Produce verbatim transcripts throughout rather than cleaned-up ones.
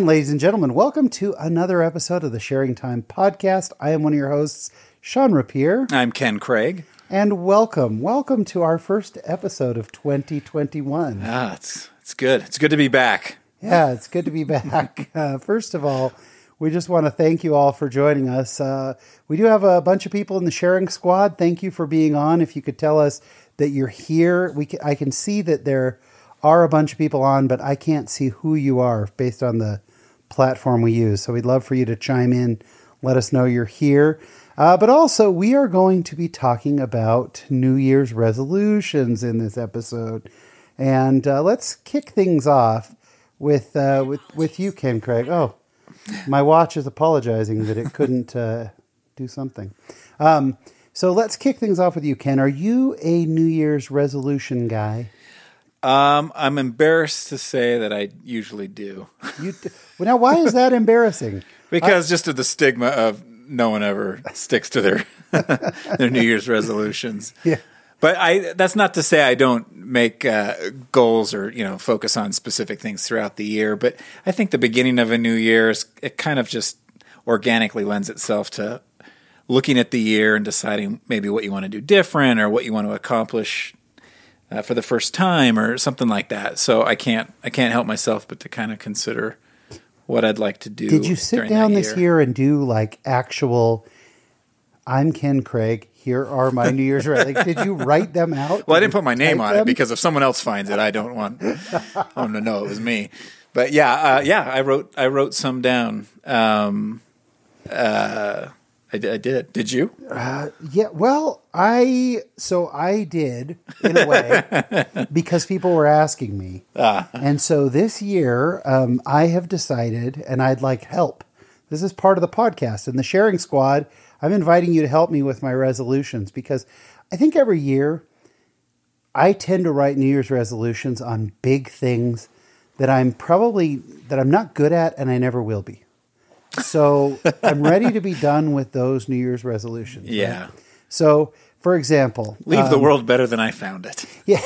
And ladies and gentlemen, welcome to another episode of the Sharing Time Podcast. I am one of your hosts, Sean Rapier. I'm Ken Craig. And welcome, welcome to our first episode of twenty twenty-one. Ah, it's it's good. It's good to be back. Yeah, it's good to be back. Uh, first of all, we just want to thank you all for joining us. Uh, we do have a bunch of people in the sharing squad. Thank you for being on. If you could tell us that you're here, we can, I can see that there are a bunch of people on, but I can't see who you are based on the platform we use. So we'd love for you to chime in. Let us know you're here. Uh, but also, we are going to be talking about New Year's resolutions in this episode. And uh, let's kick things off with, uh, with with you, Ken Craig. Oh, my watch is apologizing that it couldn't uh, do something. Um, so let's kick things off with you, Ken. Are you a New Year's resolution guy? Um, I'm embarrassed to say that I usually do. You do. Well, now, why is that embarrassing? Because I, just of the stigma of no one ever sticks to their their New Year's resolutions. Yeah, but I that's not to say I don't make uh, goals or you know focus on specific things throughout the year. But I think the beginning of a new year is it kind of just organically lends itself to looking at the year and deciding maybe what you want to do different or what you want to accomplish Uh, for the first time or something like that. So I can't I can't help myself but to kind of consider what I'd like to do. Did you sit down this year and do like actual, I'm Ken Craig, here are my New Year's resolutions. Like, did you write them out? Well, I didn't put my name on it because if someone else finds it, I don't want them to know it was me. But yeah, uh, yeah, I wrote I wrote some down. Um, uh, I, I did it. Did you? Uh, yeah. Well, I so I did in a way because people were asking me, ah. and so this year um, I have decided, and I'd like help. This is part of the podcast and the sharing squad. I'm inviting you to help me with my resolutions because I think every year I tend to write New Year's resolutions on big things that I'm probably that I'm not good at, and I never will be. So I'm ready to be done with those New Year's resolutions. Yeah. Right? So, for example, leave um, the world better than I found it. Yeah.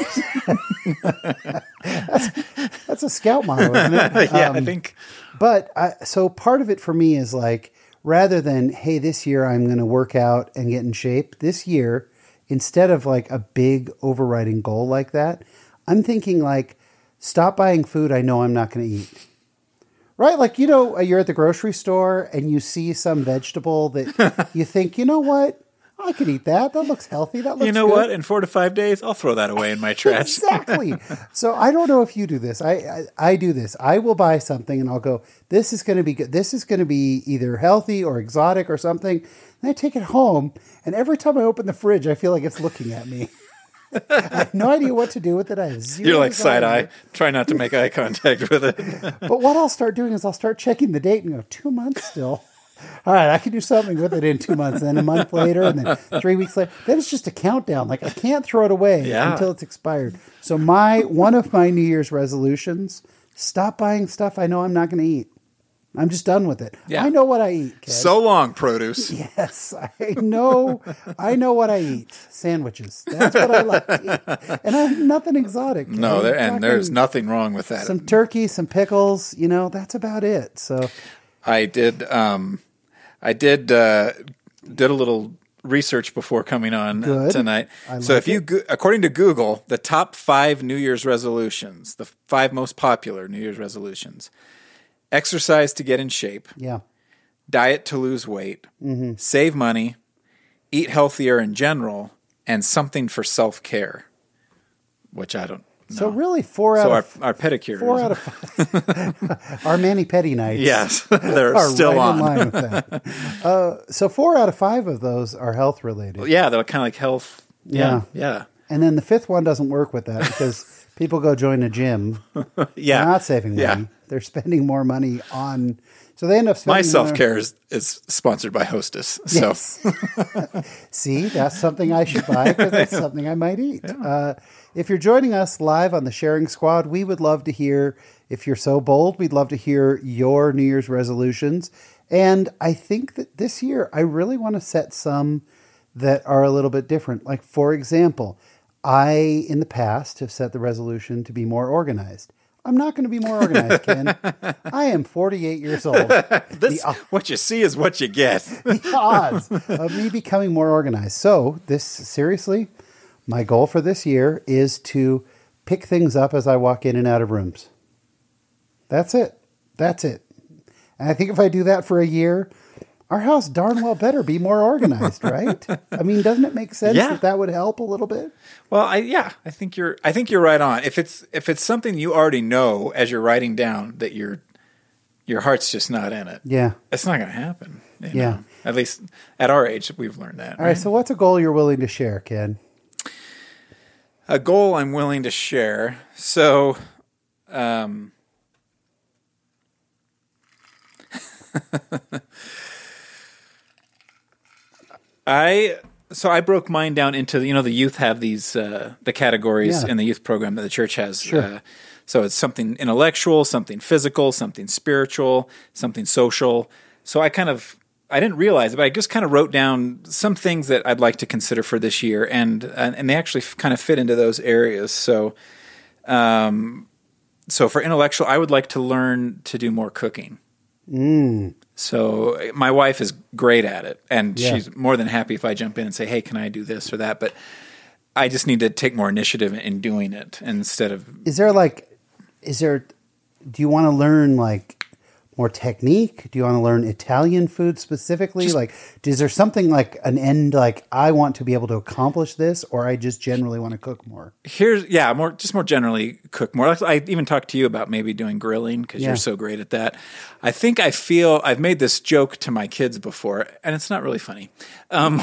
that's, that's a scout motto, isn't it? yeah, um, I think. But I, so part of it for me is like, rather than, hey, this year I'm going to work out and get in shape, this year, instead of like a big overriding goal like that, I'm thinking like, stop buying food I know I'm not going to eat. Right? Like, you know, you're at the grocery store and you see some vegetable that you think, you know what? I could eat that. That looks healthy. That looks good. You know good. What? In four to five days, I'll throw that away in my trash. Exactly. So I don't know if you do this. I, I, I do this. I will buy something and I'll go, this is going to be good. This is going to be either healthy or exotic or something. And I take it home. And every time I open the fridge, I feel like it's looking at me. I have no idea what to do with it. I have zero. You're like side-eye. Try not to make eye contact with it. But what I'll start doing is I'll start checking the date and go, two months still. All right, I can do something with it in two months. Then a month later and then three weeks later. Then it's just a countdown. Like I can't throw it away yeah. until it's expired. So my one of my New Year's resolutions, stop buying stuff I know I'm not going to eat. I'm just done with it. Yeah. I know what I eat. Kid. So long, produce. Yes, I know. I know what I eat. Sandwiches. That's what I like to eat. And I have nothing exotic. Kid. No, there, and there's nothing wrong with that. Some turkey, some pickles. You know, that's about it. So, I did. Um, I did. Uh, did a little research before coming on Good. tonight. I so, like if it. you, according to Google, the top five New Year's resolutions, the five most popular New Year's resolutions. Exercise to get in shape, yeah. diet to lose weight, mm-hmm. save money, eat healthier in general, and something for self-care, which I don't know. So really four so out our, of... our pedicure. Four out of five. Our mani-pedi nights. Yes, they're are still right on. In line with that. Uh, so four out of five of those are health-related. Well, yeah, they're kind of like health. Yeah, yeah, yeah. And then the fifth one doesn't work with that because... People go join a gym. yeah. They're not saving money. Yeah. They're spending more money on... So they end up spending... My self-care their... is, is sponsored by Hostess. So. Yes. See, that's something I should buy because it's something I might eat. Yeah. Uh, if you're joining us live on the Sharing Squad, we would love to hear, if you're so bold, we'd love to hear your New Year's resolutions. And I think that this year, I really want to set some that are a little bit different. Like, for example... I, in the past, have set the resolution to be more organized. I'm not going to be more organized, Ken. I am forty-eight years old. This, the, what you see is what you get. The odds of me becoming more organized. So this, seriously, my goal for this year is to pick things up as I walk in and out of rooms. That's it. That's it. And I think if I do that for a year, our house darn well better be more organized, right? I mean, doesn't it make sense yeah. that that would help a little bit? Well, I, yeah, I think you're, I think you're right on. If it's, if it's something you already know as you're writing down that your, your heart's just not in it. Yeah. It's not going to happen. You yeah. know? At least at our age, we've learned that. All right. right. So what's a goal you're willing to share, Ken? A goal I'm willing to share. So, um, I so I broke mine down into, you know, the youth have these uh, the categories yeah. in the youth program that the church has. Sure. Uh, so it's something intellectual, something physical, something spiritual, something social. So I kind of I didn't realize it, but I just kind of wrote down some things that I'd like to consider for this year, and and, and they actually f- kind of fit into those areas. So, um, so for intellectual, I would like to learn to do more cooking. Mm. So my wife is great at it, and yeah. she's more than happy if I jump in and say, hey, can I do this or that? But I just need to take more initiative in doing it instead of... Is there like, is there, do you want to learn like more technique? Do you want to learn Italian food specifically? Just, like, is there something like an end, like I want to be able to accomplish this, or I just generally want to cook more? Here's, yeah, more, just more generally cook more. I even talked to you about maybe doing grilling because yeah. you're so great at that. I think I feel, I've made this joke to my kids before, and it's not really funny. Um,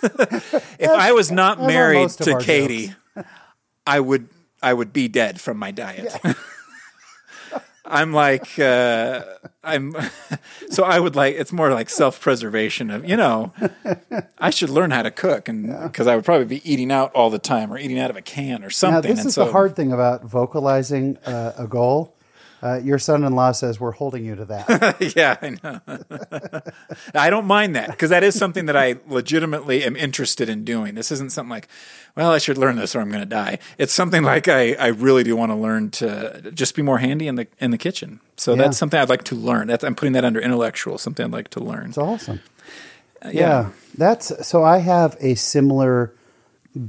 if I was not married to Katie, I would, I would be dead from my diet. Yeah. I'm like, uh, I'm, so I would like, it's more like self-preservation of, you know, I should learn how to cook and because yeah. I would probably be eating out all the time or eating out of a can or something. Now, this and is so, the hard thing about vocalizing uh, a goal. Uh, your son-in-law says, we're holding you to that. Yeah, I know. I don't mind that because that is something that I legitimately am interested in doing. This isn't something like, well, I should learn this or I'm going to die. It's something like I, I really do want to learn to just be more handy in the in the kitchen. So yeah. that's something I'd like to learn. That's, I'm putting that under intellectual, something I'd like to learn. It's awesome. Uh, yeah. yeah. that's So I have a similar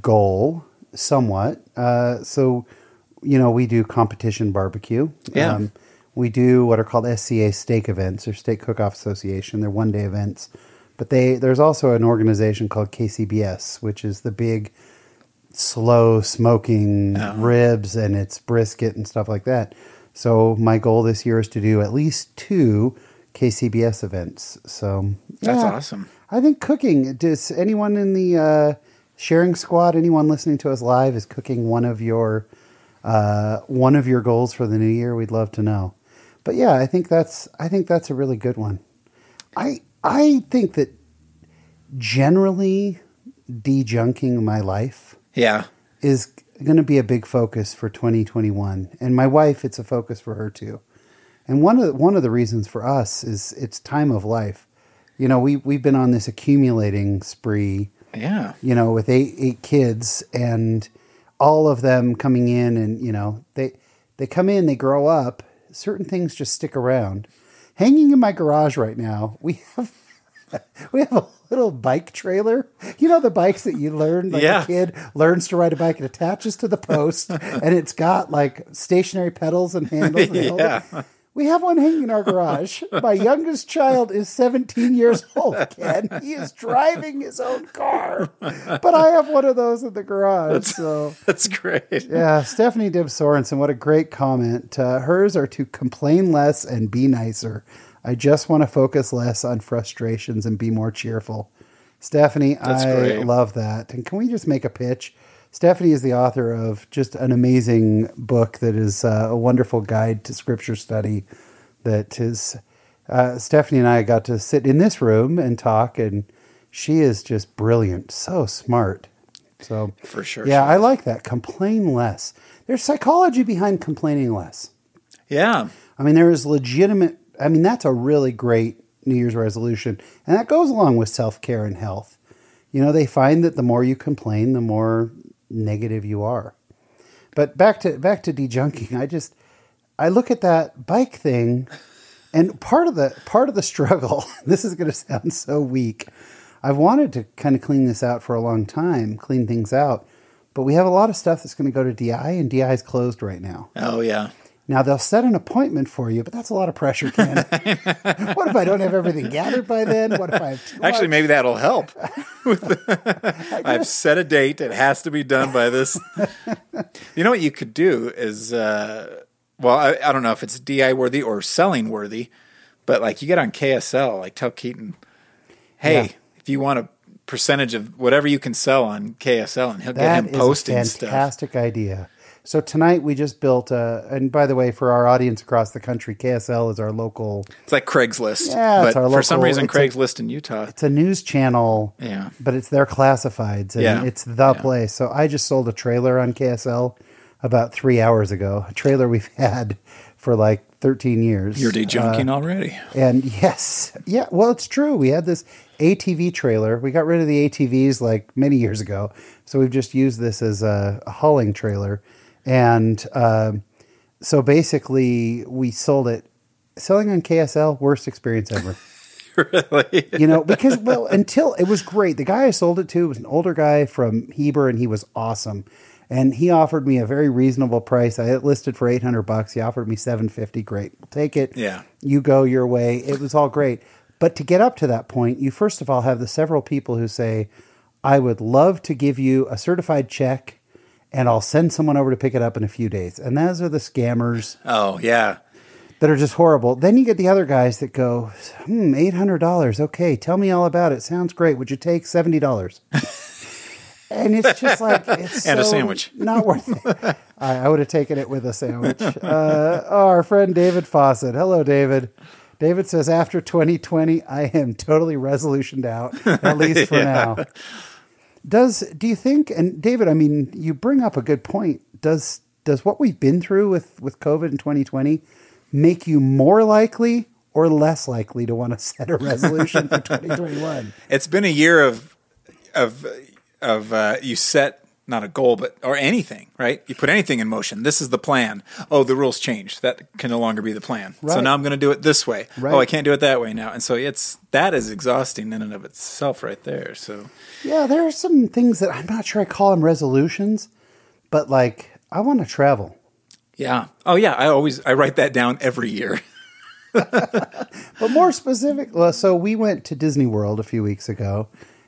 goal somewhat. Uh, so... You know, we do competition barbecue. Yeah. Um, we do what are called S C A steak events or Steak Cook-off Association. They're one-day events. But they there's also an organization called K C B S, which is the big slow smoking oh. ribs and it's brisket and stuff like that. So my goal this year is to do at least two K C B S events. So That's yeah, awesome. I think cooking, does anyone in the uh, sharing squad, anyone listening to us live is cooking one of your... Uh, one of your goals for the new year, we'd love to know. But yeah, I think that's I think that's a really good one. I I think that generally de-junking my life yeah. is going to be a big focus for twenty twenty-one. And my wife, it's a focus for her too. And one of the, one of the reasons for us is it's time of life. You know, we we've been on this accumulating spree. Yeah. You know, with eight eight kids and all of them coming in and, you know, they they come in, they grow up. Certain things just stick around. Hanging in my garage right now, we have we have a little bike trailer. You know the bikes that you learn, like yeah. a kid learns to ride a bike and attaches to the post, and it's got, like, stationary pedals and handles. And yeah. Handles. We have one hanging in our garage. My youngest child is seventeen years old, Ken. He is driving his own car. But I have one of those in the garage. That's, so that's great. Yeah, Stephanie Dib Sorensen, what a great comment. Uh, hers are to complain less and be nicer. I just want to focus less on frustrations and be more cheerful. Stephanie, that's I great. Love that. And can we just make a pitch? Stephanie is the author of just an amazing book that is uh, a wonderful guide to scripture study that is, uh, Stephanie and I got to sit in this room and talk, and she is just brilliant, so smart. So for sure. Yeah, I like that. Complain less. There's psychology behind complaining less. Yeah. I mean, there is legitimate, I mean, that's a really great New Year's resolution, and that goes along with self-care and health. You know, they find that the more you complain, the more negative you are. But back to back to dejunking, I just I look at that bike thing, and part of the part of the struggle, this is going to sound so weak. I've wanted to kind of clean this out for a long time, clean things out, but we have a lot of stuff that's going to go to D I, and D I is closed right now. Oh, yeah. Now, they'll set an appointment for you, but that's a lot of pressure, Ken. What if I don't have everything gathered by then? What if I have too much? Actually, maybe that'll help. With the, I've set a date. It has to be done by this. You know what you could do is, uh, well, I, I don't know if it's D I worthy or selling worthy, but like you get on K S L, like tell Keaton, hey, yeah. if you want a percentage of whatever you can sell on K S L, and he'll that get him posting stuff. That is a fantastic stuff. idea. So tonight we just built a, and by the way, for our audience across the country, K S L is our local. It's like Craigslist. Yeah, but it's our local. For some reason, Craigslist a, in Utah. It's a news channel. Yeah. But it's their classifieds. And yeah. It's the yeah. place. So I just sold a trailer on K S L about three hours ago. A trailer we've had for like thirteen years. You're de-junking uh, already. And yes. Yeah. Well, it's true. We had this A T V trailer. We got rid of the A T Vs like many years ago. So we've just used this as a, a hauling trailer. And uh, so basically, we sold it. Selling on K S L, worst experience ever. Really? You know, because, well, until it was great. The guy I sold it to was an older guy from Heber, and he was awesome. And he offered me a very reasonable price. I listed for eight hundred bucks. He offered me seven fifty. Great. We'll take it. Yeah. You go your way. It was all great. But to get up to that point, you first of all have the several people who say, I would love to give you a certified check, and I'll send someone over to pick it up in a few days. And those are the scammers. Oh, yeah. That are just horrible. Then you get the other guys that go, hmm, eight hundred dollars. Okay, tell me all about it. Sounds great. Would you take seventy dollars? And it's just like, it's and so a sandwich. Not worth it. I, I would have taken it with a sandwich. Uh, oh, our friend David Fawcett. Hello, David. David says, after twenty twenty, I am totally resolutioned out, at least for yeah. now. Does do you think, and David, I mean, you bring up a good point. Does does what we've been through with, with COVID in twenty twenty make you more likely or less likely to want to set a resolution for twenty twenty-one? It's been a year of of of uh, you set not a goal, but or anything, right? You put anything in motion. This is the plan. Oh, the rules changed. That can no longer be the plan. Right. So now I'm going to do it this way. Right. Oh, I can't do it that way now. And so it's that is exhausting in and of itself, right there. So yeah, there are some things that I'm not sure I call them resolutions, but like I want to travel. Yeah. Oh yeah. I always I write that down every year. But more specific, well, so we went to Disney World a few weeks ago.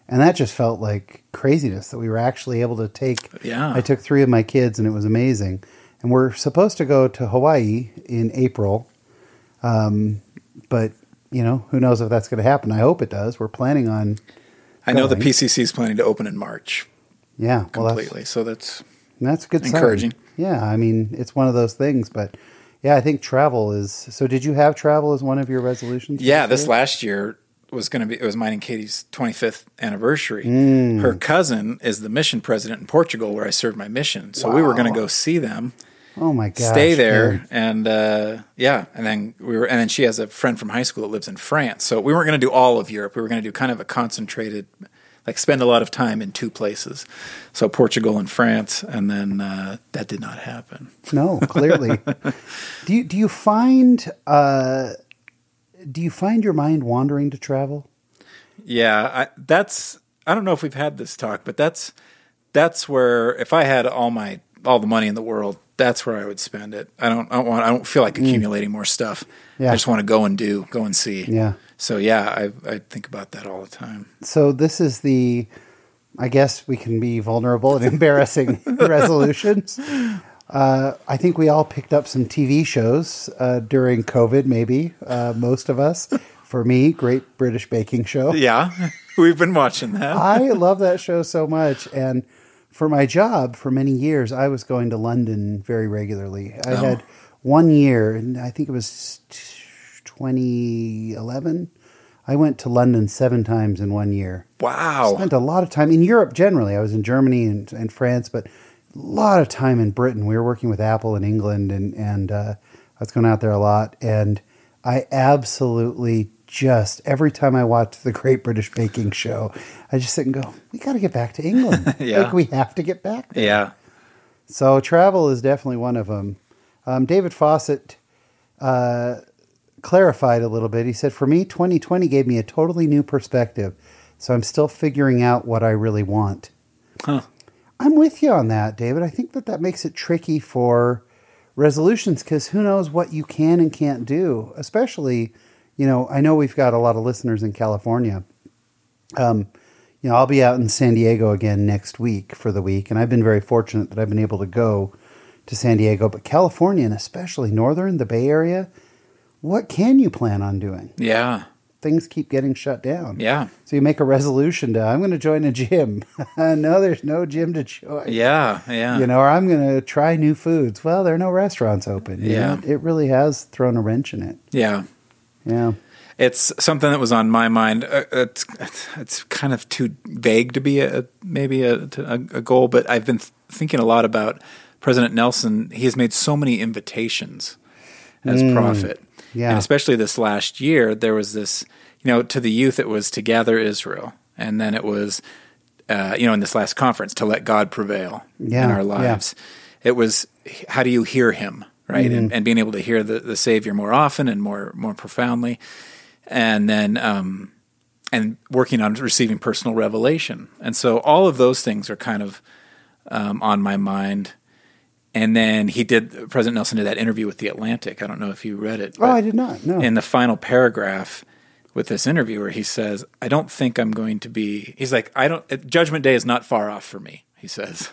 And that just felt like craziness that we were actually able to take. Yeah. I took three of my kids, and it was amazing. And we're supposed to go to Hawaii in April. Um, but, you know, who knows if that's going to happen. I hope it does. We're planning on I going. know the P C C is planning to open in March. Yeah. Completely. Well, that's, so that's, that's a good encouraging. Sign. Yeah. I mean, it's one of those things. But, yeah, I think travel is. So did you have travel as one of your resolutions? Yeah, this year? last year. was going to be, it was mine and Katie's twenty-fifth anniversary. Mm. Her cousin is the mission president in Portugal where I served my mission. So wow. we were going to go see them. Oh my gosh. Stay there. Dude. And, uh, yeah. And then we were, and then she has a friend from high school that lives in France. So we weren't going to do all of Europe. We were going to do kind of a concentrated, like spend a lot of time in two places. So Portugal and France. And then, uh, that did not happen. No, clearly. do you, do you find, uh, Do you find your mind wandering to travel? Yeah, I, that's. I don't know if we've had this talk, but that's that's where if I had all my all the money in the world, that's where I would spend it. I don't. I don't want. I don't feel like accumulating mm. more stuff. Yeah. I just want to go and do, go and see. Yeah. So yeah, I I think about that all the time. So this is the. I guess we can be vulnerable and embarrassing resolutions. Uh, I think we all picked up some T V shows uh, during COVID, maybe, uh, most of us. For me, Great British Baking Show. Yeah, we've been watching that. I love that show so much. And for my job, for many years, I was going to London very regularly. I oh. had one year, and I think it was twenty eleven, I went to London seven times in one year. Wow. Spent a lot of time in Europe generally. I was in Germany and, and France, but a lot of time in Britain. We were working with Apple in England, and, and uh, I was going out there a lot. And I absolutely just, every time I watched the Great British Baking Show, I just sit and go, we got to get back to England. yeah. Like, we have to get back there. Yeah. So travel is definitely one of them. Um, David Fawcett uh, clarified a little bit. He said, for me, twenty twenty gave me a totally new perspective. So I'm still figuring out what I really want. Huh. I'm with you on that, David. I think that that makes it tricky for resolutions because who knows what you can and can't do, especially, you know, I know we've got a lot of listeners in California. Um, you know, I'll be out in San Diego again next week for the week. And I've been very fortunate that I've been able to go to San Diego, but California and especially Northern, the Bay Area, what can you plan on doing? Yeah. Things keep getting shut down. Yeah. So you make a resolution to, I'm going to join a gym. No, there's no gym to join. Yeah, yeah. You know, or I'm going to try new foods. Well, there are no restaurants open. Yeah. You know, it really has thrown a wrench in it. Yeah. Yeah. It's something that was on my mind. It's, it's kind of too vague to be a maybe a, a goal, but I've been thinking a lot about President Nelson. He has made so many invitations as mm. prophet. Yeah. And especially this last year, there was this, you know, to the youth, it was to gather Israel. And then it was, uh, you know, in this last conference, to let God prevail yeah. in our lives. Yeah. It was, how do you hear him, right? Mm-hmm. And, and being able to hear the, the Savior more often and more more profoundly. And then, um, and working on receiving personal revelation. And so all of those things are kind of um, on my mind. And then he did, President Nelson did that interview with The Atlantic. I don't know if you read it. Oh, I did not, no. In the final paragraph with this interviewer, he says, I don't think I'm going to be, he's like, I don't, Judgment Day is not far off for me, he says.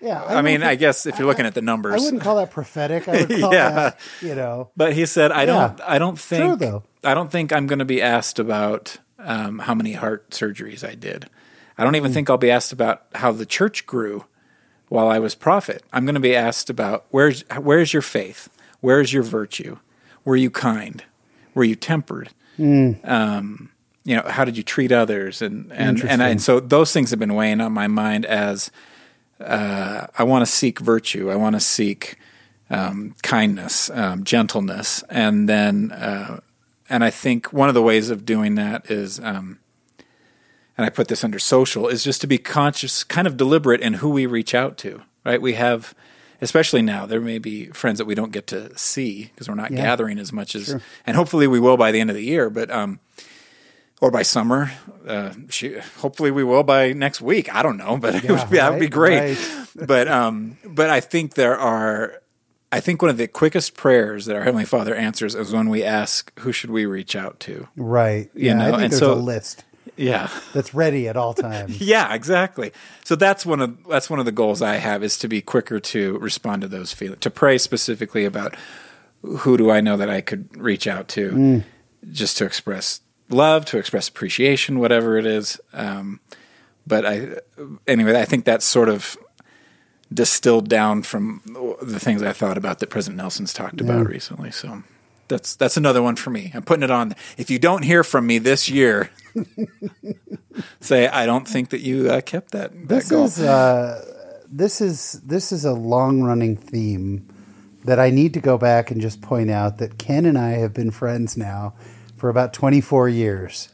Yeah. I, I mean, think, I guess if you're looking I, at the numbers. I wouldn't call that prophetic. I would call yeah. that, you know. But he said, I don't, yeah. I don't think, True, though. I don't think I'm going to be asked about um, how many heart surgeries I did. I don't even mm. think I'll be asked about how the church grew while I was prophet. I'm going to be asked about, where's where's your faith? Where's your virtue? Were you kind? Were you tempered? Mm. Um, you know, how did you treat others? And and and, I, and so those things have been weighing on my mind as uh, I want to seek virtue. I want to seek um, kindness, um, gentleness, and then uh, and I think one of the ways of doing that is. Um, and I put this under social, is just to be conscious, kind of deliberate in who we reach out to, right? We have, especially now, there may be friends that we don't get to see because we're not yeah. gathering as much as, sure. and hopefully we will by the end of the year, but, um, or by summer, uh, she, hopefully we will by next week. I don't know, but yeah, it would be, right? that would be great. Right. But, um, but I think there are, I think one of the quickest prayers that our Heavenly Father answers is when we ask, who should we reach out to? Right. You yeah, know? I think and there's so, a list. Yeah, that's ready at all times. Yeah, exactly. So that's one of that's one of the goals I have, is to be quicker to respond to those feelings, to pray specifically about who do I know that I could reach out to, mm. just to express love, to express appreciation, whatever it is. Um, but I, anyway, I think that's sort of distilled down from the things I thought about that President Nelson's talked yeah. about recently. So. That's that's another one for me. I'm putting it on. If you don't hear from me this year, say I don't think that you uh, kept that, that this goal. Is, uh, this is this is a long running theme that I need to go back and just point out that Ken and I have been friends now for about twenty-four years,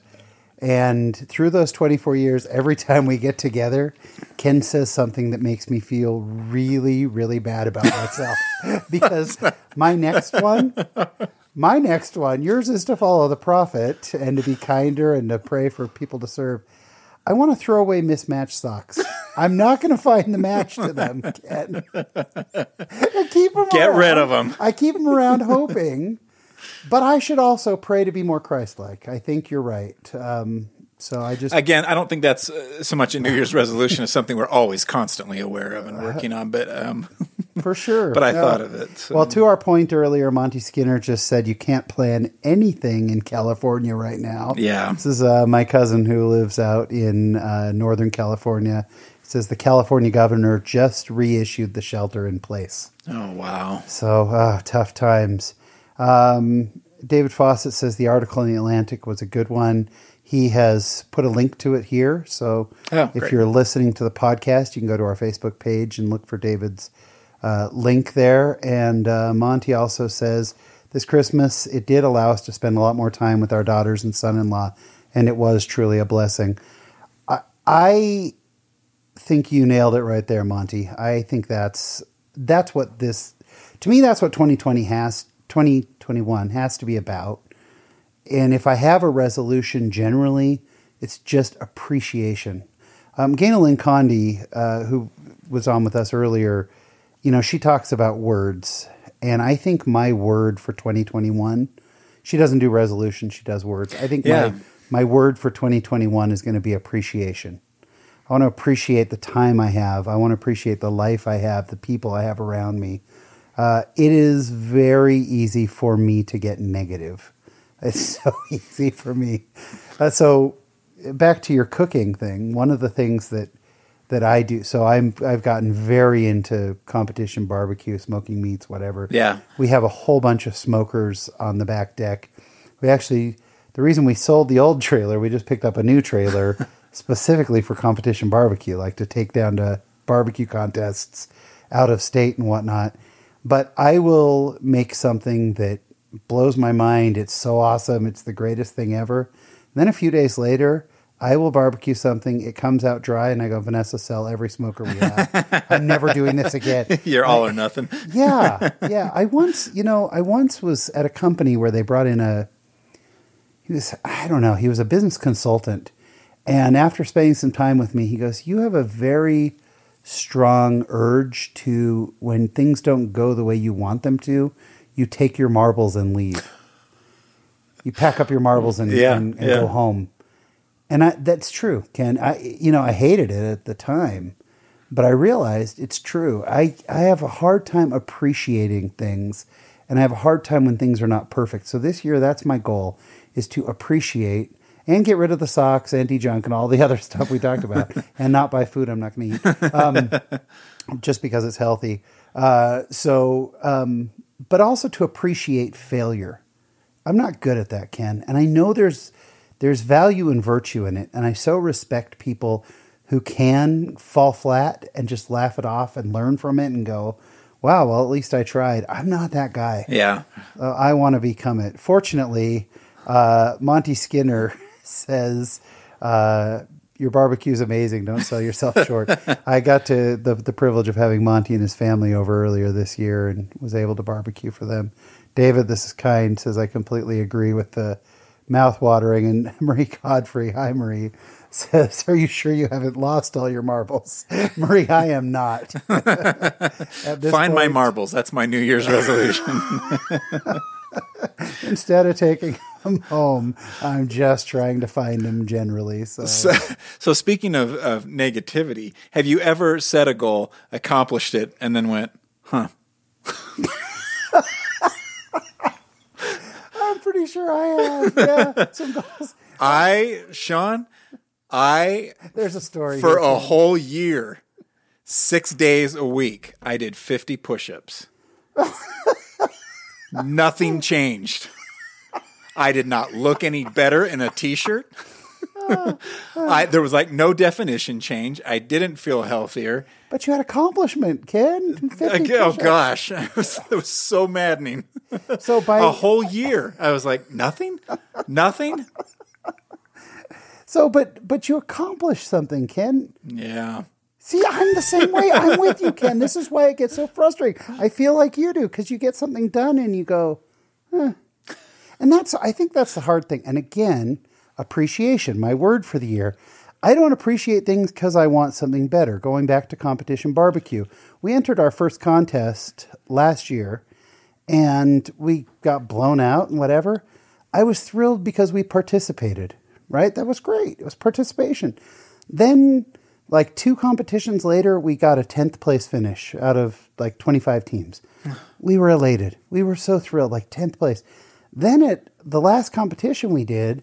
and through those twenty-four years, every time we get together, Ken says something that makes me feel really really bad about myself because my next one. My next one, yours is to follow the prophet and to be kinder and to pray for people to serve. I want to throw away mismatched socks. I'm not going to find the match to them, Ken. I keep them Get around. rid of them. I keep them around hoping, but I should also pray to be more Christ-like. I think you're right. Um, so I just again, I don't think that's uh, so much a New Year's resolution as something we're always constantly aware of and working on, but. Um... For sure. But I no. thought of it. So. Well, to our point earlier, Monty Skinner just said you can't plan anything in California right now. Yeah. This is uh, my cousin who lives out in uh, Northern California. It says the California governor just reissued the shelter in place. Oh, wow. So uh, tough times. Um, David Fawcett says the article in The Atlantic was a good one. He has put a link to it here. So oh, if great. you're listening to the podcast, you can go to our Facebook page and look for David's Uh, link there. And uh, Monty also says, this Christmas, it did allow us to spend a lot more time with our daughters and son-in-law, and it was truly a blessing. I, I think you nailed it right there, Monty. I think that's that's what this To me, that's what twenty twenty has, twenty twenty-one has to be about. And if I have a resolution generally, it's just appreciation. Um, Gaynor Lyn Condie, uh, who was on with us earlier, you know, she talks about words. And I think my word for twenty twenty-one, she doesn't do resolutions, she does words. I think yeah. my, my word for twenty twenty-one is going to be appreciation. I want to appreciate the time I have. I want to appreciate the life I have, the people I have around me. Uh, it is very easy for me to get negative. It's so easy for me. Uh, so back to your cooking thing, one of the things that that I do, so I'm, I've gotten very into competition barbecue, smoking meats, whatever. Yeah. We have a whole bunch of smokers on the back deck. We actually, the reason we sold the old trailer, we just picked up a new trailer specifically for competition barbecue, like to take down to barbecue contests out of state and whatnot. But I will make something that blows my mind. It's so awesome. It's the greatest thing ever. And then a few days later, I will barbecue something. It comes out dry, and I go, Vanessa, sell every smoker we have. I'm never doing this again. You're like, all or nothing. yeah, yeah. I once, you know, I once was at a company where they brought in a, he was, I don't know, he was a business consultant. And after spending some time with me, he goes, you have a very strong urge to, when things don't go the way you want them to, you take your marbles and leave. You pack up your marbles and, yeah, and, and yeah. go home. And I, that's true, Ken. I, you know, I hated it at the time, but I realized it's true. I, I have a hard time appreciating things, and I have a hard time when things are not perfect. So this year, that's my goal, is to appreciate and get rid of the socks, anti-junk, and all the other stuff we talked about, and not buy food I'm not going to eat, um, just because it's healthy. Uh, so, um, but also to appreciate failure. I'm not good at that, Ken. And I know there's... There's value and virtue in it, and I so respect people who can fall flat and just laugh it off and learn from it and go, wow, well, at least I tried. I'm not that guy. Yeah. Uh, I want to become it. Fortunately, uh, Monty Skinner says, uh, your barbecue's amazing. Don't sell yourself short. I got to the, the privilege of having Monty and his family over earlier this year and was able to barbecue for them. David, this is kind, says, I completely agree with the mouth-watering, and Marie Godfrey, hi Marie, says, are you sure you haven't lost all your marbles? Marie, I am not. Find point, my marbles. That's my New Year's resolution. Instead of taking them home, I'm just trying to find them generally. So, so, so speaking of, of negativity, have you ever set a goal, accomplished it, and then went, huh? Pretty sure I have. Yeah, some goals. I, Sean, I. There's a story for a whole year, six days a week. I did fifty push-ups. Nothing changed. I did not look any better in a t-shirt. I, there was like no definition change. I didn't feel healthier. But you had accomplishment, Ken. Oh, gosh. I was, it was so maddening. So by a whole year, I was like, nothing? Nothing? So, but but you accomplished something, Ken. Yeah. See, I'm the same way. I'm with you, Ken. This is why it gets so frustrating. I feel like you do, because you get something done and you go, huh. And that's, I think that's the hard thing. And again... Appreciation, my word for the year. I don't appreciate things because I want something better. Going back to competition barbecue, we entered our first contest last year and we got blown out and whatever. I was thrilled because we participated, right? That was great. It was participation. Then, like two competitions later, we got a tenth place finish out of like twenty-five teams. We were elated. We were so thrilled, like tenth place. Then at the last competition we did,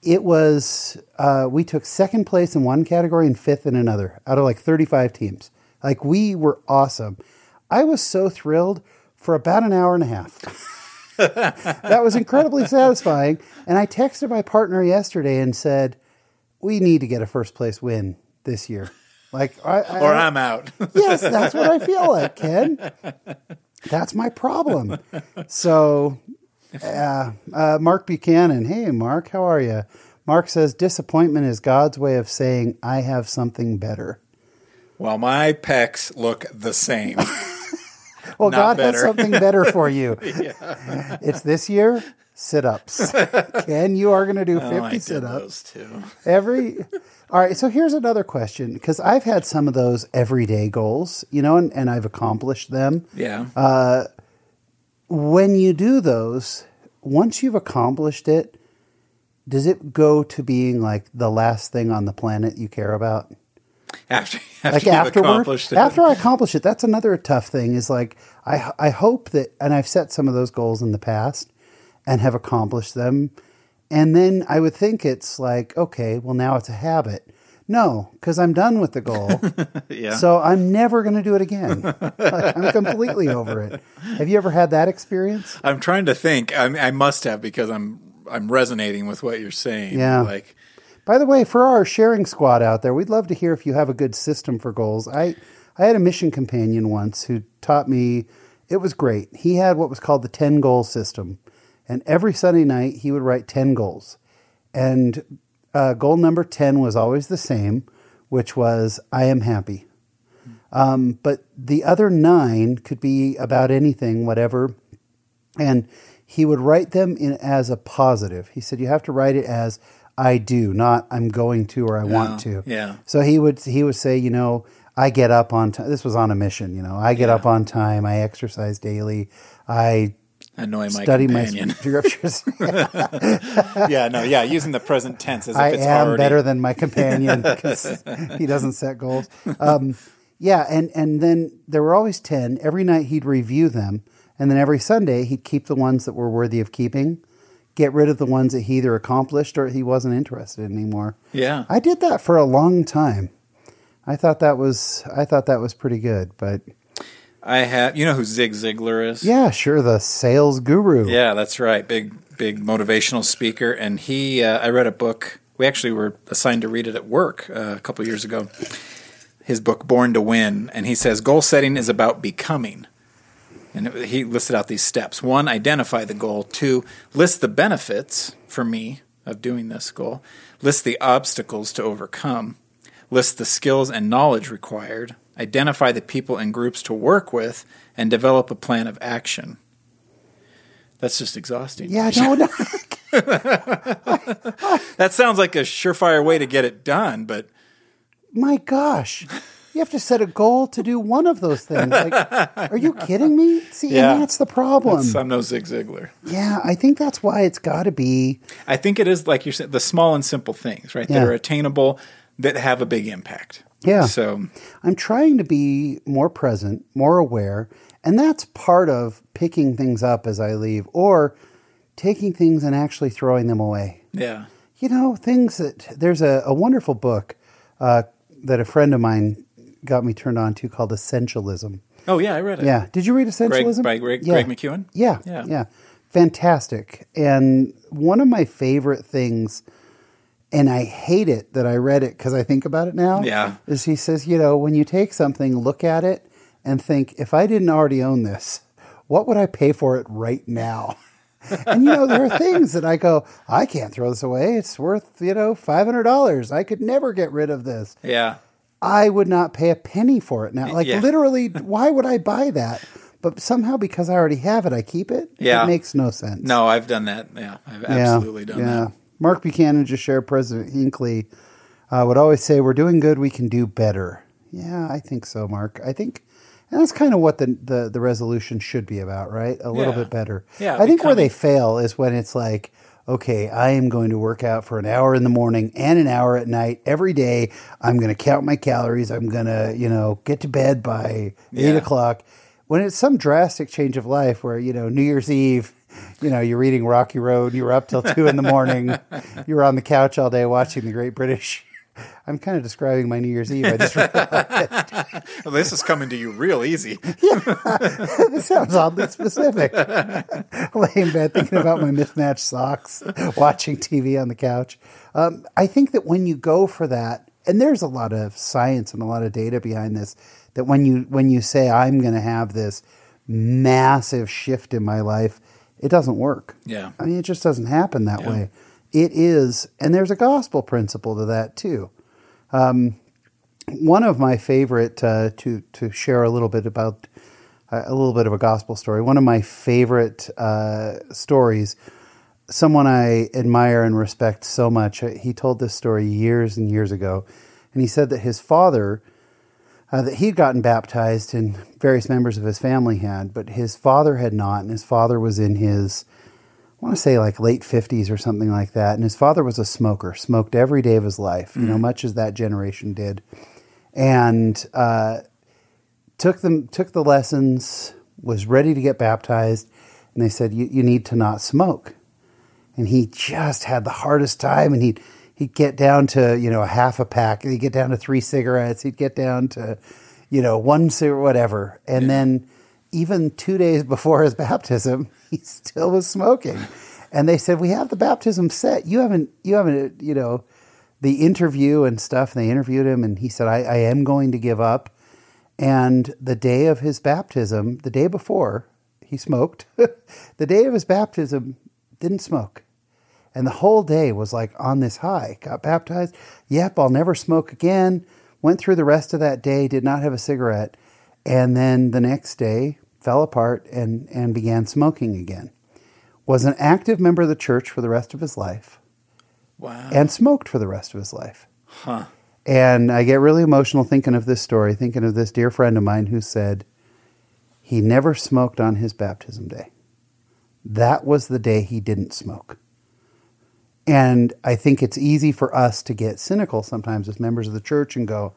It was, uh, we took second place in one category and fifth in another out of like thirty-five teams. Like we were awesome. I was so thrilled for about an hour and a half. That was incredibly satisfying. And I texted my partner yesterday and said, we need to get a first place win this year. Like, I, I, or I'm out. Yes, that's what I feel like, Ken. That's my problem. So... Uh, uh, Mark Buchanan. Hey, Mark, how are you? Mark says, disappointment is God's way of saying, I have something better. Well, my pecs look the same. Well, God better. has something better for you. Yeah. It's this year, sit-ups. Ken, you are going to do fifty oh, sit-ups. Too. Every. All right. So here's another question, because I've had some of those everyday goals, you know, and, and I've accomplished them. Yeah. Uh, when you do those, once you've accomplished it, does it go to being like the last thing on the planet you care about? After, after like afterward, accomplished it. After I accomplish it, that's another tough thing is like, I I hope that, and I've set some of those goals in the past and have accomplished them. And then I would think it's like, okay, well now it's a habit. No, because I'm done with the goal. Yeah. So I'm never going to do it again. Like, I'm completely over it. Have you ever had that experience? I'm trying to think. I, I must have because I'm I'm resonating with what you're saying. Yeah. Like, by the way, for our sharing squad out there, we'd love to hear if you have a good system for goals. I I had a mission companion once who taught me. It was great. He had what was called the ten goal system, and every Sunday night he would write ten goals, and Uh, goal number ten was always the same, which was, I am happy. Um, but the other nine could be about anything, whatever. And he would write them in as a positive. He said, you have to write it as I do, not I'm going to, or I no, want to. Yeah. So he would, he would say, you know, I get up on time. This was on a mission, you know, I get yeah. up on time. I exercise daily. I Annoy my Study companion. my scriptures. yeah. yeah, no, yeah, using the present tense as if I it's am already... better than my companion because he doesn't set goals. Um, yeah, and, and then there were always ten. Every night he'd review them, and then every Sunday he'd keep the ones that were worthy of keeping, get rid of the ones that he either accomplished or he wasn't interested in anymore. Yeah. I did that for a long time. I thought that was I thought that was pretty good, but... I have, you know who Zig Ziglar is? Yeah, sure, the sales guru. Yeah, that's right, big, big motivational speaker. And he, uh, I read a book. We actually were assigned to read it at work uh, a couple years ago. His book, Born to Win, and he says goal setting is about becoming. And it, he listed out these steps: one, identify the goal; two, list the benefits for me of doing this goal; list the obstacles to overcome; list the skills and knowledge required. Identify the people and groups to work with, and develop a plan of action. That's just exhausting. Yeah, I don't know. That sounds like a surefire way to get it done, but... My gosh. You have to set a goal to do one of those things. Like, are you kidding me? See, yeah. And that's the problem. That's, I'm no Zig Ziglar. Yeah, I think that's why it's got to be... I think it is, like you said, the small and simple things, right? Yeah. That are attainable, that have a big impact. Yeah. So I'm trying to be more present, more aware, and that's part of picking things up as I leave or taking things and actually throwing them away. Yeah. You know, things that there's a, a wonderful book uh, that a friend of mine got me turned on to called Essentialism. Oh, yeah, I read it. Yeah. Did you read Essentialism? Greg, by Greg, yeah. Greg McKeown? Yeah. Yeah. Yeah. Fantastic. And one of my favorite things, and I hate it that I read it because I think about it now, yeah. is he says, you know, when you take something, look at it and think, if I didn't already own this, what would I pay for it right now? And, you know, there are things that I go, I can't throw this away. It's worth, you know, five hundred dollars. I could never get rid of this. Yeah. I would not pay a penny for it now. Like, yeah. literally, why would I buy that? But somehow, because I already have it, I keep it. Yeah. It makes no sense. No, I've done that. Yeah, I've absolutely yeah. done yeah. that. Mark Buchanan, just shared President Hinckley, uh, would always say, we're doing good, we can do better. Yeah, I think so, Mark. I think, and that's kind of what the, the, the resolution should be about, right? A little yeah. bit better. Yeah, I think where they fail is when it's like, okay, I am going to work out for an hour in the morning and an hour at night every day. I'm going to count my calories. I'm going to, you know, get to bed by yeah. eight o'clock. When it's some drastic change of life where, you know, New Year's Eve, you know, you're reading Rocky Road, you were up till two in the morning, you were on the couch all day watching the Great British. I'm kind of describing my New Year's Eve. I just realized. Well, this is coming to you real easy. Yeah, this sounds oddly specific. Laying in bed thinking about my mismatched socks, watching T V on the couch. Um, I think that when you go for that, and there's a lot of science and a lot of data behind this, that when you when you say, I'm going to have this massive shift in my life, it doesn't work. Yeah. I mean, it just doesn't happen that yeah. way. It is, and there's a gospel principle to that too. Um, one of my favorite, uh, to, to share a little bit about a little bit of a gospel story. One of my favorite uh, stories, someone I admire and respect so much, he told this story years and years ago, and he said that his father, uh, that he'd gotten baptized and various members of his family had, but his father had not, and his father was in his, I want to say like late fifties or something like that, and his father was a smoker, smoked every day of his life, mm-hmm. you know, much as that generation did, and uh, took them, took the lessons, was ready to get baptized, and they said, you, you need to not smoke. And he just had the hardest time, and he'd, he'd get down to, you know, a half a pack, he'd get down to three cigarettes, he'd get down to, you know, one cigarette, whatever, and yeah. then even two days before his baptism, he still was smoking. And they said, we have the baptism set. You haven't, you haven't, you know, the interview and stuff. And they interviewed him, and he said, I, I am going to give up. And the day of his baptism, the day before he smoked, the day of his baptism didn't smoke. And the whole day was like on this high, got baptized. Yep. I'll never smoke again. Went through the rest of that day, did not have a cigarette. And then the next day fell apart and, and began smoking again. Was an active member of the church for the rest of his life. Wow. And smoked for the rest of his life. Huh. And I get really emotional thinking of this story, thinking of this dear friend of mine who said he never smoked on his baptism day. That was the day he didn't smoke. And I think it's easy for us to get cynical sometimes as members of the church and go,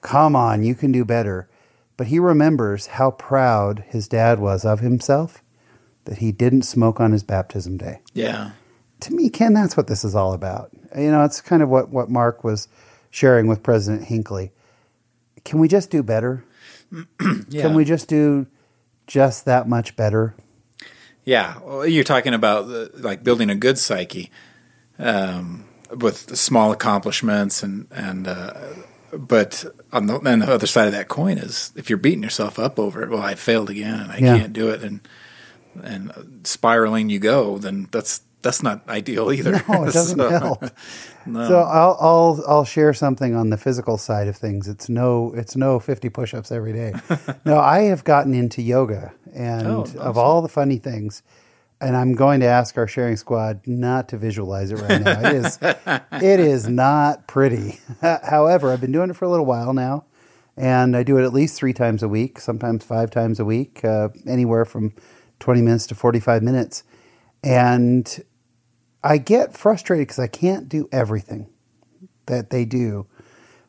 come on, you can do better. But he remembers how proud his dad was of himself that he didn't smoke on his baptism day. Yeah. To me, Ken, that's what this is all about. You know, it's kind of what, what Mark was sharing with President Hinckley. Can we just do better? Yeah. Can we just do just that much better? Yeah. Well, you're talking about uh, like building a good psyche um, with small accomplishments and, and, uh, But on the, on the other side of that coin is if you're beating yourself up over it, well, I failed again and I yeah. can't do it, and and spiraling you go, then that's that's not ideal either. No, it doesn't so, help. No. So I'll I'll I'll share something on the physical side of things. It's no it's no fifty push-ups every day. No, I have gotten into yoga, and oh, awesome. Of all the funny things. And I'm going to ask our sharing squad not to visualize it right now. It is it is not pretty. However, I've been doing it for a little while now, and I do it at least three times a week, sometimes five times a week, uh, anywhere from twenty minutes to forty-five minutes. And I get frustrated because I can't do everything that they do.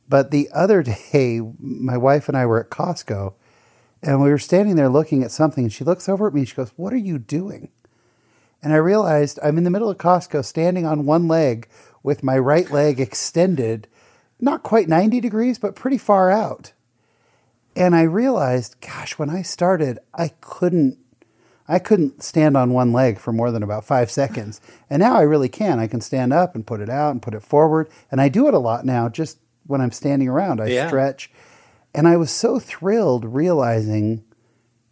But the other day, my wife and I were at Costco, and we were standing there looking at something, and she looks over at me and she goes, "What are you doing?" And I realized I'm in the middle of Costco standing on one leg with my right leg extended, not quite ninety degrees, but pretty far out. And I realized, gosh, when I started, I couldn't I couldn't stand on one leg for more than about five seconds. And now I really can. I can stand up and put it out and put it forward. And I do it a lot now, just when I'm standing around, I yeah. stretch. And I was so thrilled realizing,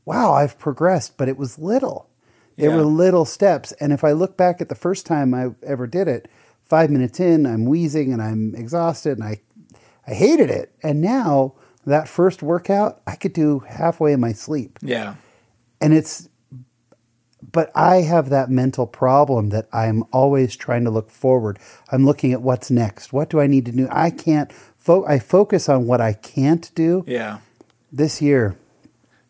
wow, I've progressed, but it was little. They yeah. were little steps. And if I look back at the first time I ever did it, five minutes in, I'm wheezing and I'm exhausted and I I hated it. And now that first workout, I could do halfway in my sleep. Yeah. And it's, but I have that mental problem that I'm always trying to look forward. I'm looking at what's next. What do I need to do? I can't, fo- I focus on what I can't do. Yeah. This year.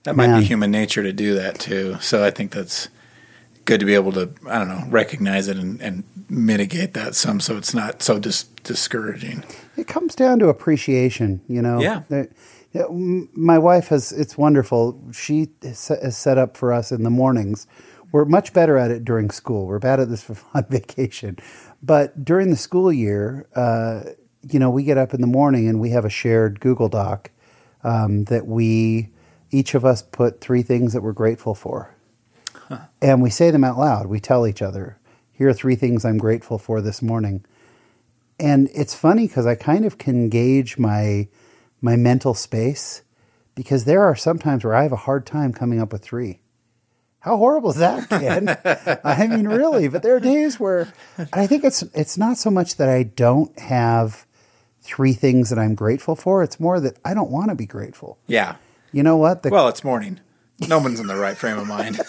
That might man. be human nature to do that too. So I think that's good to be able to, I don't know, recognize it and, and mitigate that some so it's not so dis- discouraging. It comes down to appreciation, you know. Yeah. My wife has, it's wonderful. She has set up for us in the mornings. We're much better at it during school. We're bad at this on vacation. But during the school year, uh, you know, we get up in the morning and we have a shared Google Doc um, that we, each of us put three things that we're grateful for. And we say them out loud. We tell each other, here are three things I'm grateful for this morning. And it's funny because I kind of can gauge my my mental space because there are sometimes where I have a hard time coming up with three. How horrible is that, Ken? I mean, really. But there are days where I think it's it's not so much that I don't have three things that I'm grateful for. It's more that I don't want to be grateful. Yeah. You know what? The, well, it's morning. No one's in the right frame of mind.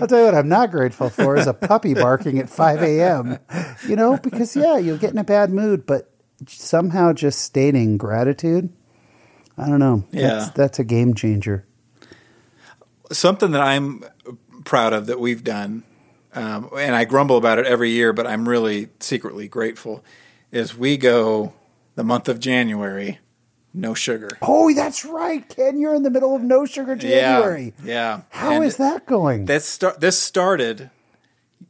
I'll tell you what I'm not grateful for is a puppy barking at five a.m. You know, because, yeah, you'll get in a bad mood, but somehow just stating gratitude, I don't know. Yeah. That's, that's a game changer. Something that I'm proud of that we've done, um, and I grumble about it every year, but I'm really secretly grateful, is we go the month of January no sugar. Oh, that's right, Ken. You're in the middle of no sugar January. Yeah. yeah. How and is that going? This, start, this started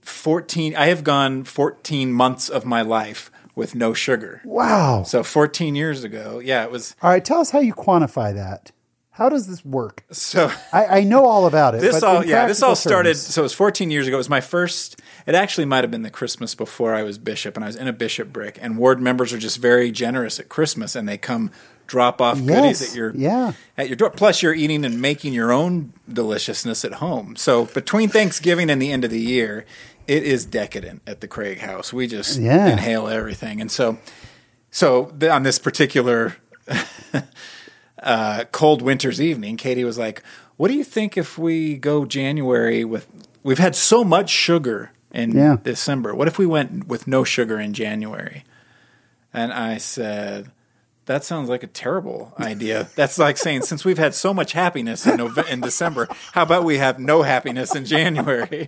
fourteen. I have gone fourteen months of my life with no sugar. Wow. So fourteen years ago. Yeah, it was. All right. Tell us how you quantify that. How does this work? So I, I know all about it. This but all, in yeah. This all started. Terms. So it was fourteen years ago. It was my first. It actually might have been the Christmas before I was bishop, and I was in a bishopric. And ward members are just very generous at Christmas, and they come drop off yes. goodies at your yeah. at your door. Plus, you're eating and making your own deliciousness at home. So between Thanksgiving and the end of the year, it is decadent at the Craig house. We just yeah. inhale everything, and so so the, on this particular uh, cold winter's evening, Katie was like, "What do you think if we go January with? We've had so much sugar in yeah. December. What if we went with no sugar in January?" And I said, that sounds like a terrible idea. That's like saying, since we've had so much happiness in November, in December, how about we have no happiness in January?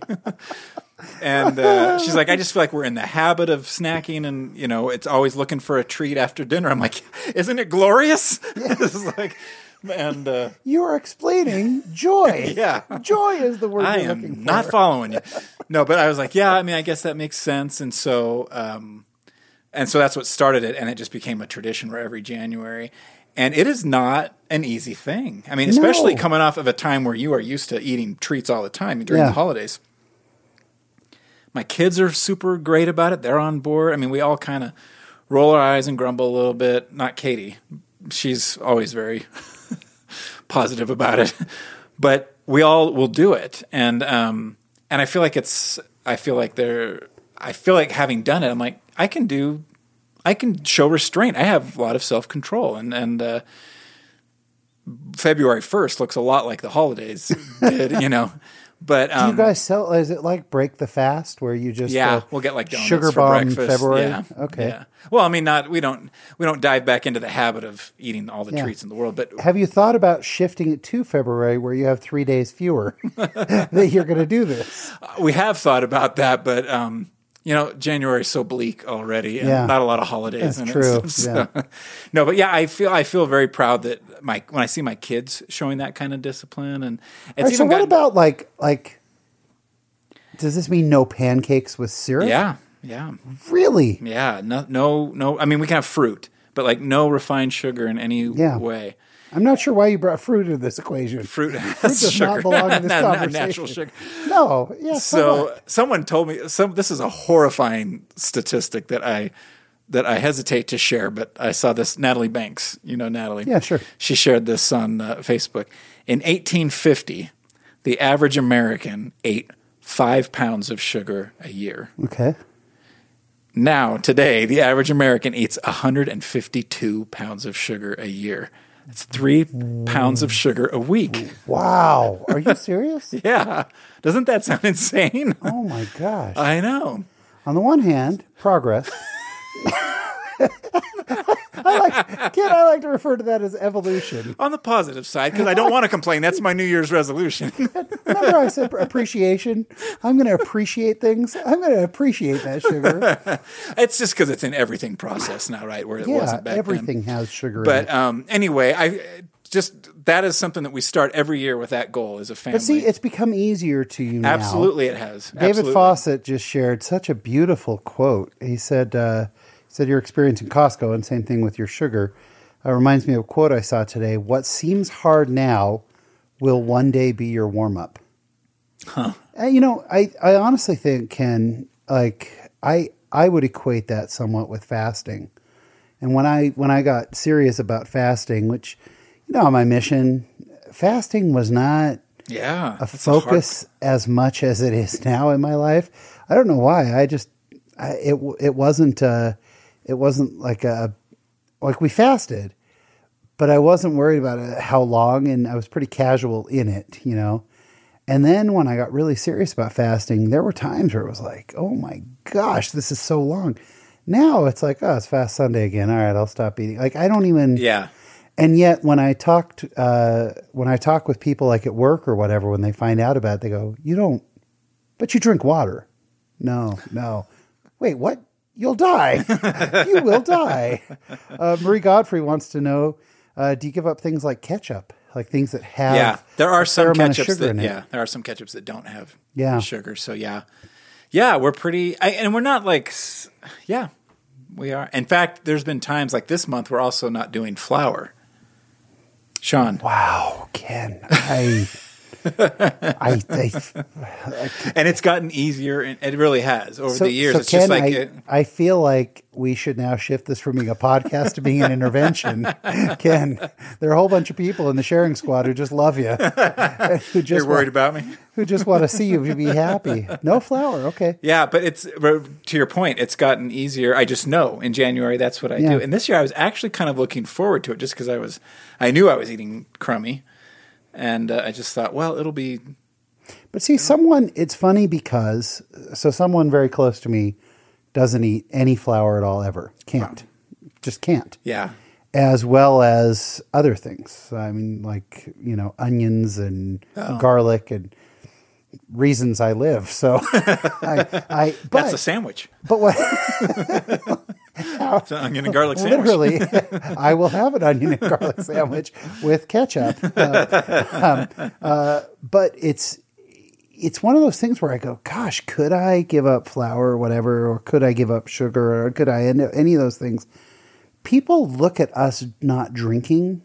And uh, she's like, I just feel like we're in the habit of snacking and, you know, it's always looking for a treat after dinner. I'm like, isn't it glorious? Yes. It's like, and uh, you are explaining joy. Yeah. Joy is the word I you're am looking for. Not following you. No, but I was like, yeah, I mean, I guess that makes sense. And so, um, And so that's what started it, and it just became a tradition for every January. And it is not an easy thing. I mean, especially no. coming off of a time where you are used to eating treats all the time during yeah. the holidays. My kids are super great about it. They're on board. I mean, we all kind of roll our eyes and grumble a little bit. Not Katie. She's always very positive about it. But we all will do it. And um, and I feel like it's – I feel like they're – I feel like having done it, I'm like, I can do, I can show restraint. I have a lot of self-control, and and uh, February first looks a lot like the holidays did, you know. But um, do you guys sell? Is it like break the fast where you just yeah? Uh, we'll get like donuts sugar for breakfast. February. Yeah. Okay. Yeah. Well, I mean, not we don't we don't dive back into the habit of eating all the yeah. treats in the world. But have you thought about shifting it to February where you have three days fewer that you're going to do this? We have thought about that, but. Um, You know, January is so bleak already, and yeah. not a lot of holidays. That's in true. It, so. yeah. No, but yeah, I feel I feel very proud that my when I see my kids showing that kind of discipline, and it's right, even so. What gotten, about like like? Does this mean no pancakes with syrup? Yeah, yeah, really? Yeah, no, no, no. I mean, we can have fruit, but like no refined sugar in any yeah. way. I'm not sure why you brought fruit into this equation. Fruit, fruit does sugar. Not belong in this not, conversation. Not natural sugar. No. Yeah, so somewhat. Someone told me some. This is a horrifying statistic that I that I hesitate to share, but I saw this. Natalie Banks, you know Natalie. Yeah, sure. She shared this on uh, Facebook. In eighteen fifty, the average American ate five pounds of sugar a year. Okay. Now, today, the average American eats one hundred fifty-two pounds of sugar a year. It's three pounds of sugar a week. Wow. Are you serious? Yeah. Doesn't that sound insane? Oh, my gosh. I know. On the one hand, progress. I like, Ken, I like to refer to that as evolution. On the positive side, because I don't want to complain. That's my New Year's resolution. Remember I said appreciation? I'm going to appreciate things. I'm going to appreciate that sugar. It's just because it's in everything process now, right, where it yeah, wasn't back everything then. Everything has sugar but, in it. But um, anyway, I just that is something that we start every year with that goal as a family. But see, it's become easier to you now. Absolutely it has. David Absolutely. Fawcett just shared such a beautiful quote. He said... Uh, said your experience in Costco and same thing with your sugar uh, reminds me of a quote I saw today. What seems hard now will one day be your warm-up. Huh. And, you know, I, I honestly think, Ken, like I I would equate that somewhat with fasting. And when I when I got serious about fasting, which, you know, on my mission, fasting was not yeah, a focus a hard... as much as it is now in my life. I don't know why. I just I, it it wasn't. Uh, It wasn't like a, like we fasted, But I wasn't worried about how long, and I was pretty casual in it, you know. And then when I got really serious about fasting, there were times where it was like, oh my gosh, this is so long. Now it's like, oh, it's Fast Sunday again. All right, I'll stop eating. Like, I don't even... Yeah. And yet when I talked, uh, when I talk with people like at work or whatever, when they find out about it, they go, you don't, but you drink water. No, no. Wait, what? You'll die. You will die. Uh, Marie Godfrey wants to know, uh, do you give up things like ketchup? Like things that have yeah, there are some ketchups that yeah, there are some ketchups that don't have yeah. sugar. So yeah, yeah, we're pretty, I, and we're not like yeah, we are. In fact, there's been times like this month we're also not doing flour. Sean, wow, Ken, I, I, I, I and it's gotten easier, and it really has over so, the years. So it's Ken, just like I, it, I feel like we should now shift this from being a podcast to being an intervention. Ken, there are a whole bunch of people in the sharing squad who just love you. Who just You're worried want, about me? Who just want to see you to be happy. No flour, okay. Yeah, but it's to your point, it's gotten easier. I just know in January that's what I yeah. do. And this year I was actually kind of looking forward to it just because I was, I knew I was eating crummy. And uh, I just thought, well, it'll be... But see, someone... It's funny because... So someone very close to me doesn't eat any flour at all ever. Can't. Wow. Just can't. Yeah. As well as other things. I mean, like, you know, onions and oh. garlic and reasons I live. So I... I but, that's a sandwich. But what... It's an onion and garlic sandwich. Literally, I will have an onion and garlic sandwich with ketchup. Uh, um, uh, but it's it's one of those things where I go, gosh, could I give up flour or whatever, or could I give up sugar, or could I end up any of those things? People look at us not drinking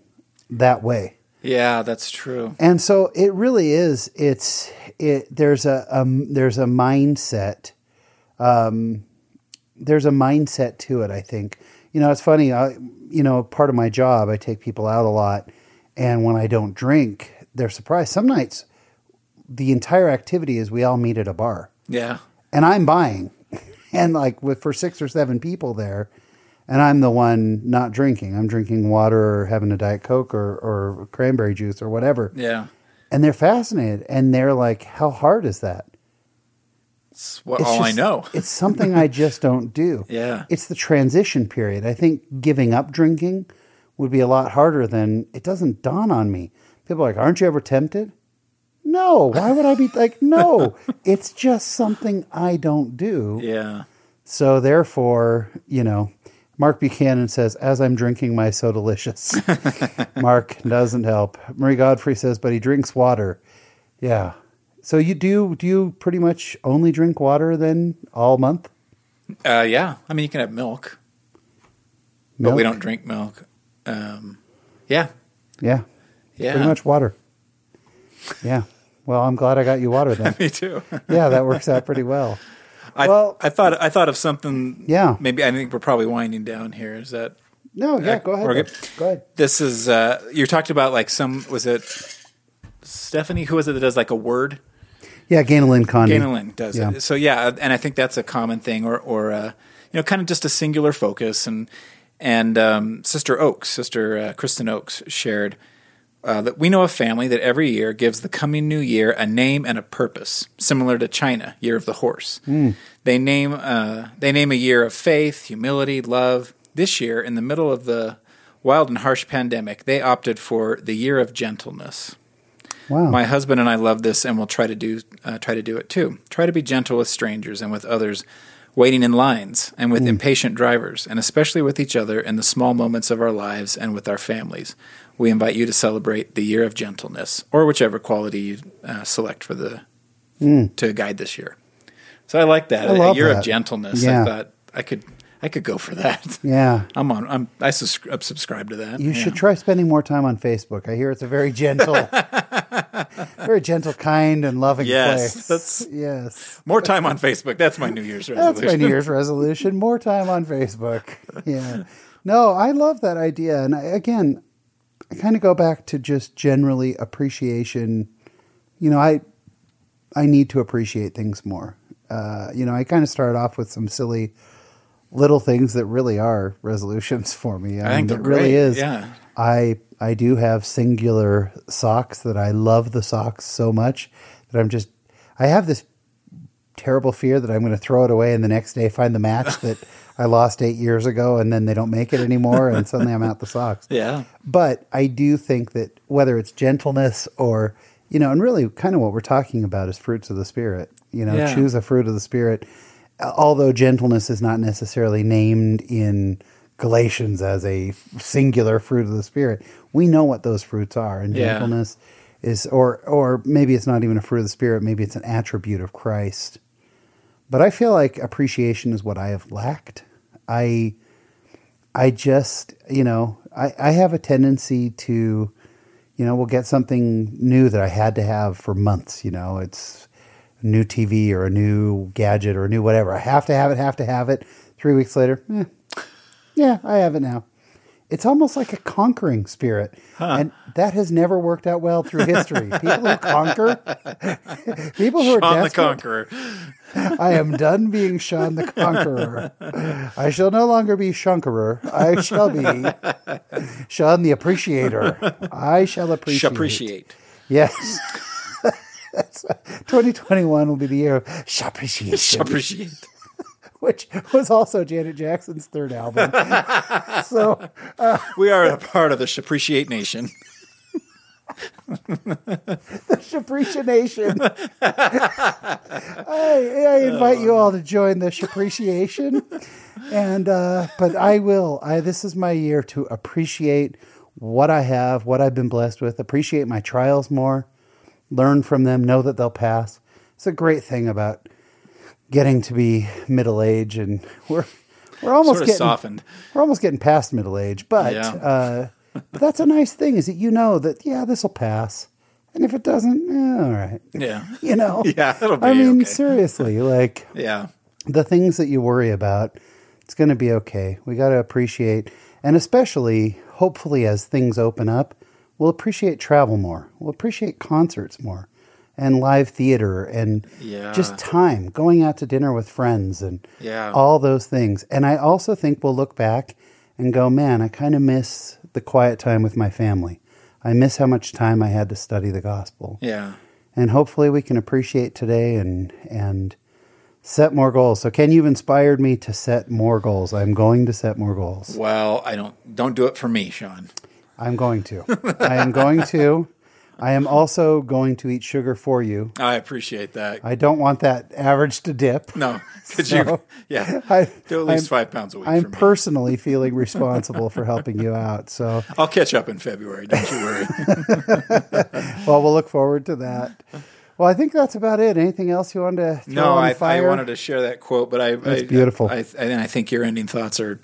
that way. Yeah, that's true. And so it really is. It's it. There's a um, there's a mindset. Um, There's a mindset to it, I think. You know, it's funny. I, you know, part of my job, I take people out a lot. And when I don't drink, they're surprised. Some nights, the entire activity is we all meet at a bar. Yeah. And I'm buying. And like with for six or seven people there, and I'm the one not drinking. I'm drinking water or having a Diet Coke or, or cranberry juice or whatever. Yeah. And they're fascinated. And they're like, how hard is that? It's what it's all just, I know. It's something I just don't do. Yeah. It's the transition period. I think giving up drinking would be a lot harder than it doesn't dawn on me. People are like, aren't you ever tempted? No. Why would I be like, no, it's just something I don't do. Yeah. So therefore, you know, Mark Buchanan says, as I'm drinking my So Delicious. Mark doesn't help. Marie Godfrey says, but he drinks water. Yeah. So you do, do you pretty much only drink water then all month? Uh, yeah. I mean, you can have milk, milk? But we don't drink milk. Um, yeah. Yeah. Yeah. Pretty much water. Yeah. Well, I'm glad I got you water then. Me too. Yeah. That works out pretty well. I, well, I thought, I thought of something. Yeah. Maybe I think we're probably winding down here. Is that? No. Yeah. Uh, go ahead. Go ahead. This is, uh, you talked about like some, was it Stephanie? Who is it that does like a word? Yeah, Gaynor Lyn Condie. Gaynor Lyn does yeah. it. So yeah, and I think that's a common thing, or or uh, you know, kind of just a singular focus. And and um, Sister Oaks, Sister uh, Kristen Oaks shared uh, that we know a family that every year gives the coming new year a name and a purpose, similar to China, Year of the Horse. Mm. They name uh, they name a year of faith, humility, love. This year, in the middle of the wild and harsh pandemic, they opted for the Year of Gentleness. Wow. My husband and I love this, and we'll try to do uh, try to do it too. Try to be gentle with strangers and with others waiting in lines and with mm. impatient drivers, and especially with each other in the small moments of our lives and with our families. We invite you to celebrate the Year of Gentleness, or whichever quality you uh, select for the mm. to guide this year. So I like that I love a year that. Of gentleness. Yeah. I thought I could I could go for that. Yeah, I'm on. I'm I subscribe subscribe to that. You yeah. should try spending more time on Facebook. I hear it's a very gentle. Very gentle, kind, and loving yes, place. That's, yes. More time on Facebook. That's my New Year's resolution. That's my New Year's resolution. More time on Facebook. Yeah. No, I love that idea. And I, again, I kind of go back to just generally appreciation. You know, I I need to appreciate things more. Uh, you know, I kind of started off with some silly little things that really are resolutions for me. I, I think mean, it great. really is. Yeah. I I do have singular socks that I love the socks so much that I'm just I have this terrible fear that I'm going to throw it away and the next day find the match that I lost eight years ago and then they don't make it anymore and suddenly I'm out the socks. Yeah. But I do think that whether it's gentleness or, you know, and really kind of what we're talking about is fruits of the Spirit, you know, yeah. choose a fruit of the Spirit. Although gentleness is not necessarily named in Galatians as a singular fruit of the Spirit, we know what those fruits are. And gentleness yeah. is, or or maybe it's not even a fruit of the Spirit, maybe it's an attribute of Christ. But I feel like appreciation is what I have lacked. I I just, you know, I, I have a tendency to, you know, we'll get something new that I had to have for months, you know, it's new T V or a new gadget or a new whatever. I have to have it, have to have it. Three weeks later, eh, yeah, I have it now. It's almost like a conquering spirit. Huh. And that has never worked out well through history. People who conquer, people who Sean are desperate. Sean the Conqueror. I am done being Sean the Conqueror. I shall no longer be Shunkerer. I shall be Sean the Appreciator. I shall appreciate. Shall appreciate. Yes. That's, twenty twenty-one will be the year of Shall Appreciate. Shall Appreciate. Which was also Janet Jackson's third album. So uh, we are a part of the Shall Appreciate Nation. The Shaprecia Nation. I, I invite you all to join the Shapreciation, and uh, but I will. I this is my year to appreciate what I have, what I've been blessed with. Appreciate my trials more, learn from them, know that they'll pass. It's a great thing about getting to be middle age, and we're we're almost sort of getting softened. We're almost getting past middle age, but. Yeah. Uh, But that's a nice thing, is that you know that, yeah, this will pass. And if it doesn't, eh, all right. Yeah. You know? Yeah, it'll be I mean, okay. seriously, like, yeah, the things that you worry about, it's going to be okay. We got to appreciate, and especially, hopefully, as things open up, we'll appreciate travel more. We'll appreciate concerts more, and live theater, and yeah. just time, going out to dinner with friends, and yeah. all those things. And I also think we'll look back and go, man, I kind of miss the quiet time with my family. I miss how much time I had to study the gospel. Yeah. And hopefully we can appreciate today and and set more goals. So Ken, you've inspired me to set more goals. I'm going to set more goals. Well, I don't don't do it for me, Sean. I'm going to. I am going to. I am also going to eat sugar for you. I appreciate that. I don't want that average to dip. No. Could so you? Yeah. I, do at least I'm, five pounds a week. I'm for me. personally feeling responsible for helping you out. So I'll catch up in February. Don't you worry. Well, we'll look forward to that. Well, I think that's about it. Anything else you wanted to throw no, on I, fire? No, I wanted to share that quote, but I. It's beautiful. I, I, and I think your ending thoughts are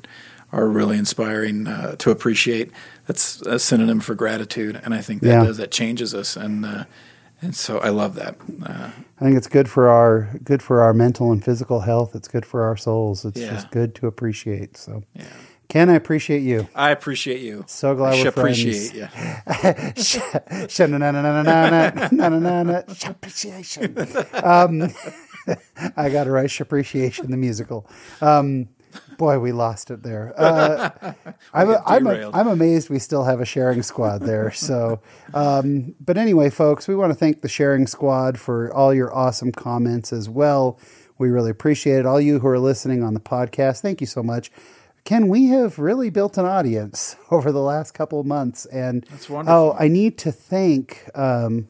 are really inspiring uh, to appreciate. That's a synonym for gratitude, and I think that yeah. does that changes us, and uh, and so I love that. Uh, I think it's good for our good for our mental and physical health. It's good for our souls. It's yeah. just good to appreciate. So, yeah. Ken, I appreciate you. I appreciate you. So glad I we're friends. Appreciate you. um, I got to write Shapreciation the musical. Um, Boy, we lost it there. Uh, I'm, I'm, I'm amazed we still have a sharing squad there. So, um, but anyway, folks, we want to thank the sharing squad for all your awesome comments as well. We really appreciate it. All you who are listening on the podcast, thank you so much. Ken, we have really built an audience over the last couple of months. And that's wonderful. Oh, I need to thank, um,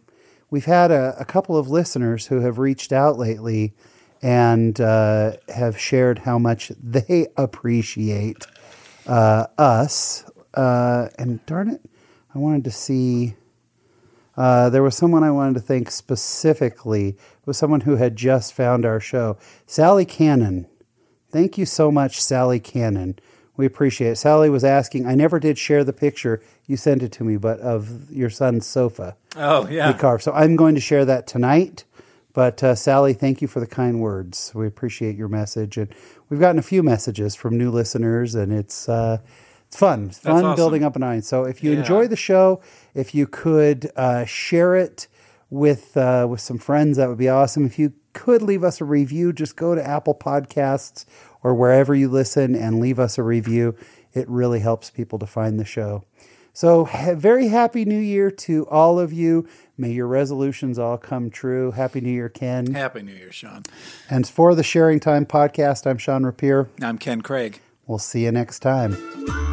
we've had a, a couple of listeners who have reached out lately and uh, have shared how much they appreciate uh, us. Uh, and darn it, I wanted to see... Uh, there was someone I wanted to thank specifically. It was someone who had just found our show. Sally Cannon. Thank you so much, Sally Cannon. We appreciate it. Sally was asking, I never did share the picture, you sent it to me, but of your son's sofa. Oh, yeah. He carved. So I'm going to share that tonight. But uh, Sally, thank you for the kind words. We appreciate your message, and we've gotten a few messages from new listeners, and it's uh, it's fun, it's fun awesome. building up an audience. So if you yeah. enjoy the show, if you could uh, share it with uh, with some friends, that would be awesome. If you could leave us a review, just go to Apple Podcasts or wherever you listen and leave us a review. It really helps people to find the show. So ha- very happy new year to all of you. May your resolutions all come true. Happy New Year, Ken. Happy New Year, Sean. And for the Sharing Time Podcast, I'm Sean Rapier. I'm Ken Craig. We'll see you next time.